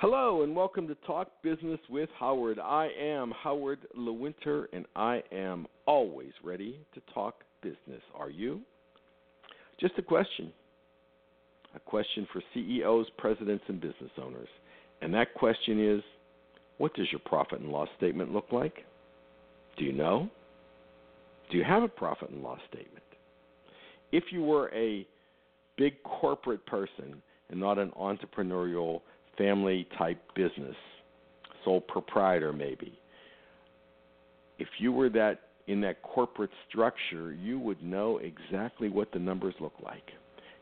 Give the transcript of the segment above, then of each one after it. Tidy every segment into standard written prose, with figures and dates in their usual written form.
Hello, and welcome to Talk Business with Howard. I am Howard Lewinter, and I am always ready to talk business. Are you? Just a question for CEOs, presidents, and business owners. And that question is, what does your profit and loss statement look like? Do you know? Do you have a profit and loss statement? If you were a big corporate person and not an entrepreneurial family-type business, sole proprietor maybe, if you were that in that corporate structure, you would know exactly what the numbers look like.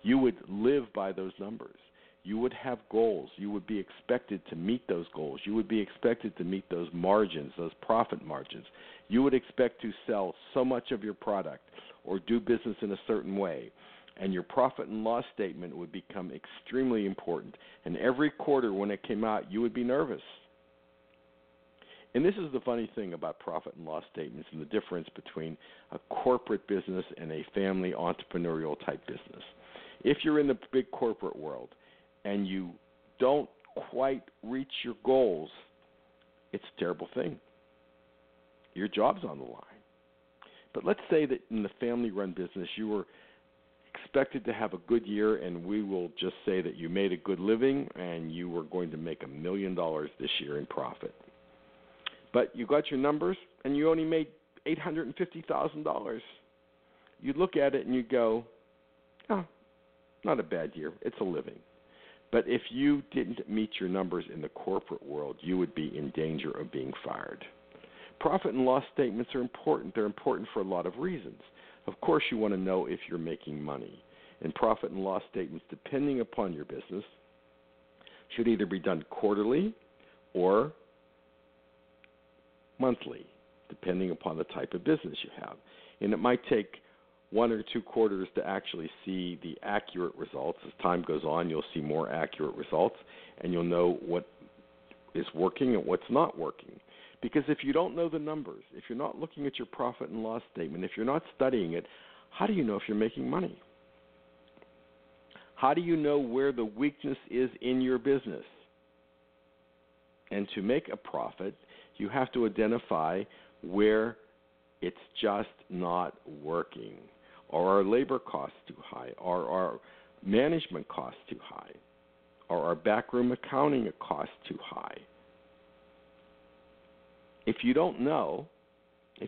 You would live by those numbers. You would have goals. You would be expected to meet those goals. You would be expected to meet those margins, those profit margins. You would expect to sell so much of your product or do business in a certain way, and your profit and loss statement would become extremely important. And every quarter when it came out, you would be nervous. And this is the funny thing about profit and loss statements and the difference between a corporate business and a family entrepreneurial type business. If you're in the big corporate world and you don't quite reach your goals, it's a terrible thing. Your job's on the line. But let's say that in the family-run business you were expected to have a good year, and we will just say that you made a good living and you were going to make $1 million this year in profit. But you got your numbers, and you only made $850,000. You look at it and you go, oh, not a bad year. It's a living. But if you didn't meet your numbers in the corporate world, you would be in danger of being fired. Profit and loss statements are important. They're important for a lot of reasons. Of course, you want to know if you're making money. And profit and loss statements, depending upon your business, should either be done quarterly or monthly, depending upon the type of business you have. And it might take one or two quarters to actually see the accurate results. As time goes on, you'll see more accurate results, and you'll know what is working and what's not working. Because if you don't know the numbers, if you're not looking at your profit and loss statement, if you're not studying it, how do you know if you're making money? How do you know where the weakness is in your business? And to make a profit, you have to identify where it's just not working. Are our labor costs too high? Are our management costs too high? Are our backroom accounting costs too high? If you don't know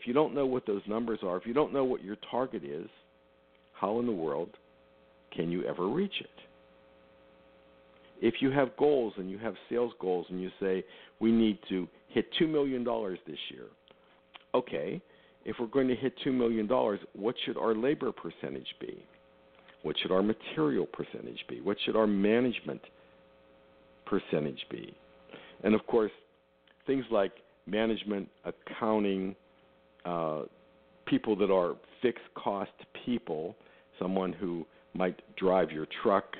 what those numbers are, if you don't know what your target is, how in the world can you ever reach it? If you have goals and you have sales goals and you say, we need to hit $2 million this year. Okay, if we're going to hit $2 million, what should our labor percentage be? What should our material percentage be? What should our management percentage be? And, of course, things like management, accounting, people that are fixed-cost people, someone who might drive your truck,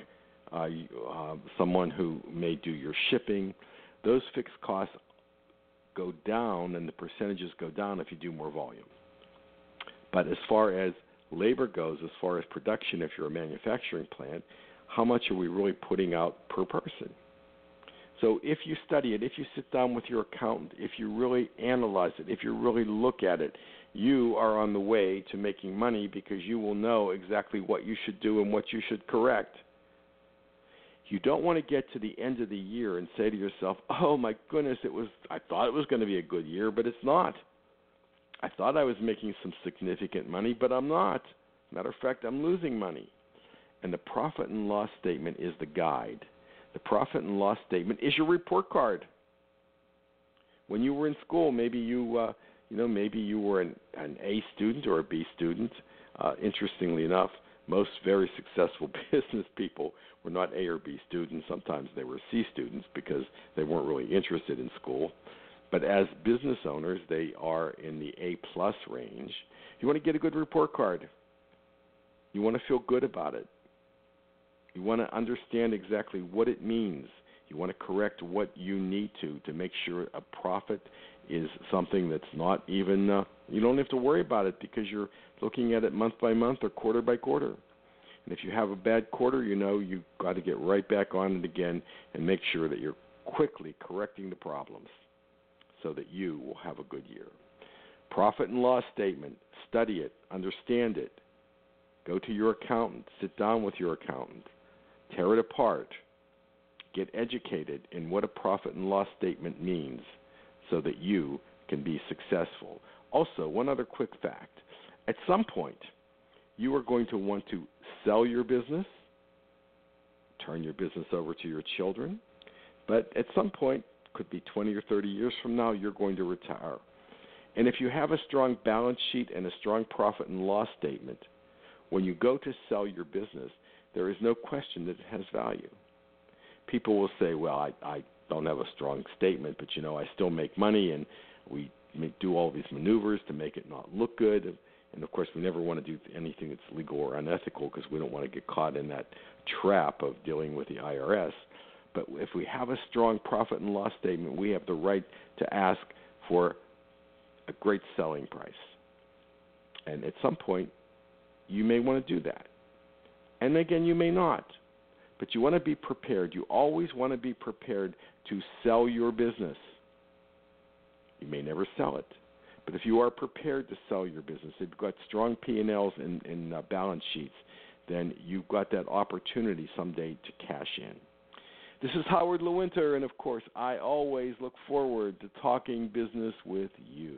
someone who may do your shipping, those fixed costs go down and the percentages go down if you do more volume. But as far as labor goes, as far as production, if you're a manufacturing plant, how much are we really putting out per person? So if you study it, if you sit down with your accountant, if you really analyze it, if you really look at it, you are on the way to making money because you will know exactly what you should do and what you should correct. You don't want to get to the end of the year and say to yourself, oh, my goodness, I thought it was going to be a good year, but it's not. I thought I was making some significant money, but I'm not. Matter of fact, I'm losing money. And the profit and loss statement is the guide. The profit and loss statement is your report card. When you were in school, maybe you were an A student or a B student. Interestingly enough, Most very successful business people were not A or B students. Sometimes they were C students because they weren't really interested in school. But as business owners, they are in the A-plus range. You want to get a good report card. You want to feel good about it. You want to understand exactly what it means. You want to correct what you need to make sure a profit is something that's not even, you don't have to worry about it because you're looking at it month by month or quarter by quarter. And if you have a bad quarter, you know you've got to get right back on it again and make sure that you're quickly correcting the problems so that you will have a good year. Profit and loss statement, study it, understand it. Go to your accountant, sit down with your accountant, tear it apart, get educated in what a profit and loss statement means so that you can be successful. Also, one other quick fact. At some point, you are going to want to sell your business, turn your business over to your children, but at some point, could be 20 or 30 years from now, you're going to retire. And if you have a strong balance sheet and a strong profit and loss statement, when you go to sell your business, there is no question that it has value. People will say, well, I don't have a strong statement, but, you know, I still make money, and we do all these maneuvers to make it not look good. And, of course, we never want to do anything that's illegal or unethical because we don't want to get caught in that trap of dealing with the IRS. But if we have a strong profit and loss statement, we have the right to ask for a great selling price. And at some point, you may want to do that. And, again, you may not. But you want to be prepared. You always want to be prepared to sell your business. You may never sell it. But if you are prepared to sell your business, if you've got strong P&Ls and balance sheets, then you've got that opportunity someday to cash in. This is Howard Lewinter, and, of course, I always look forward to talking business with you.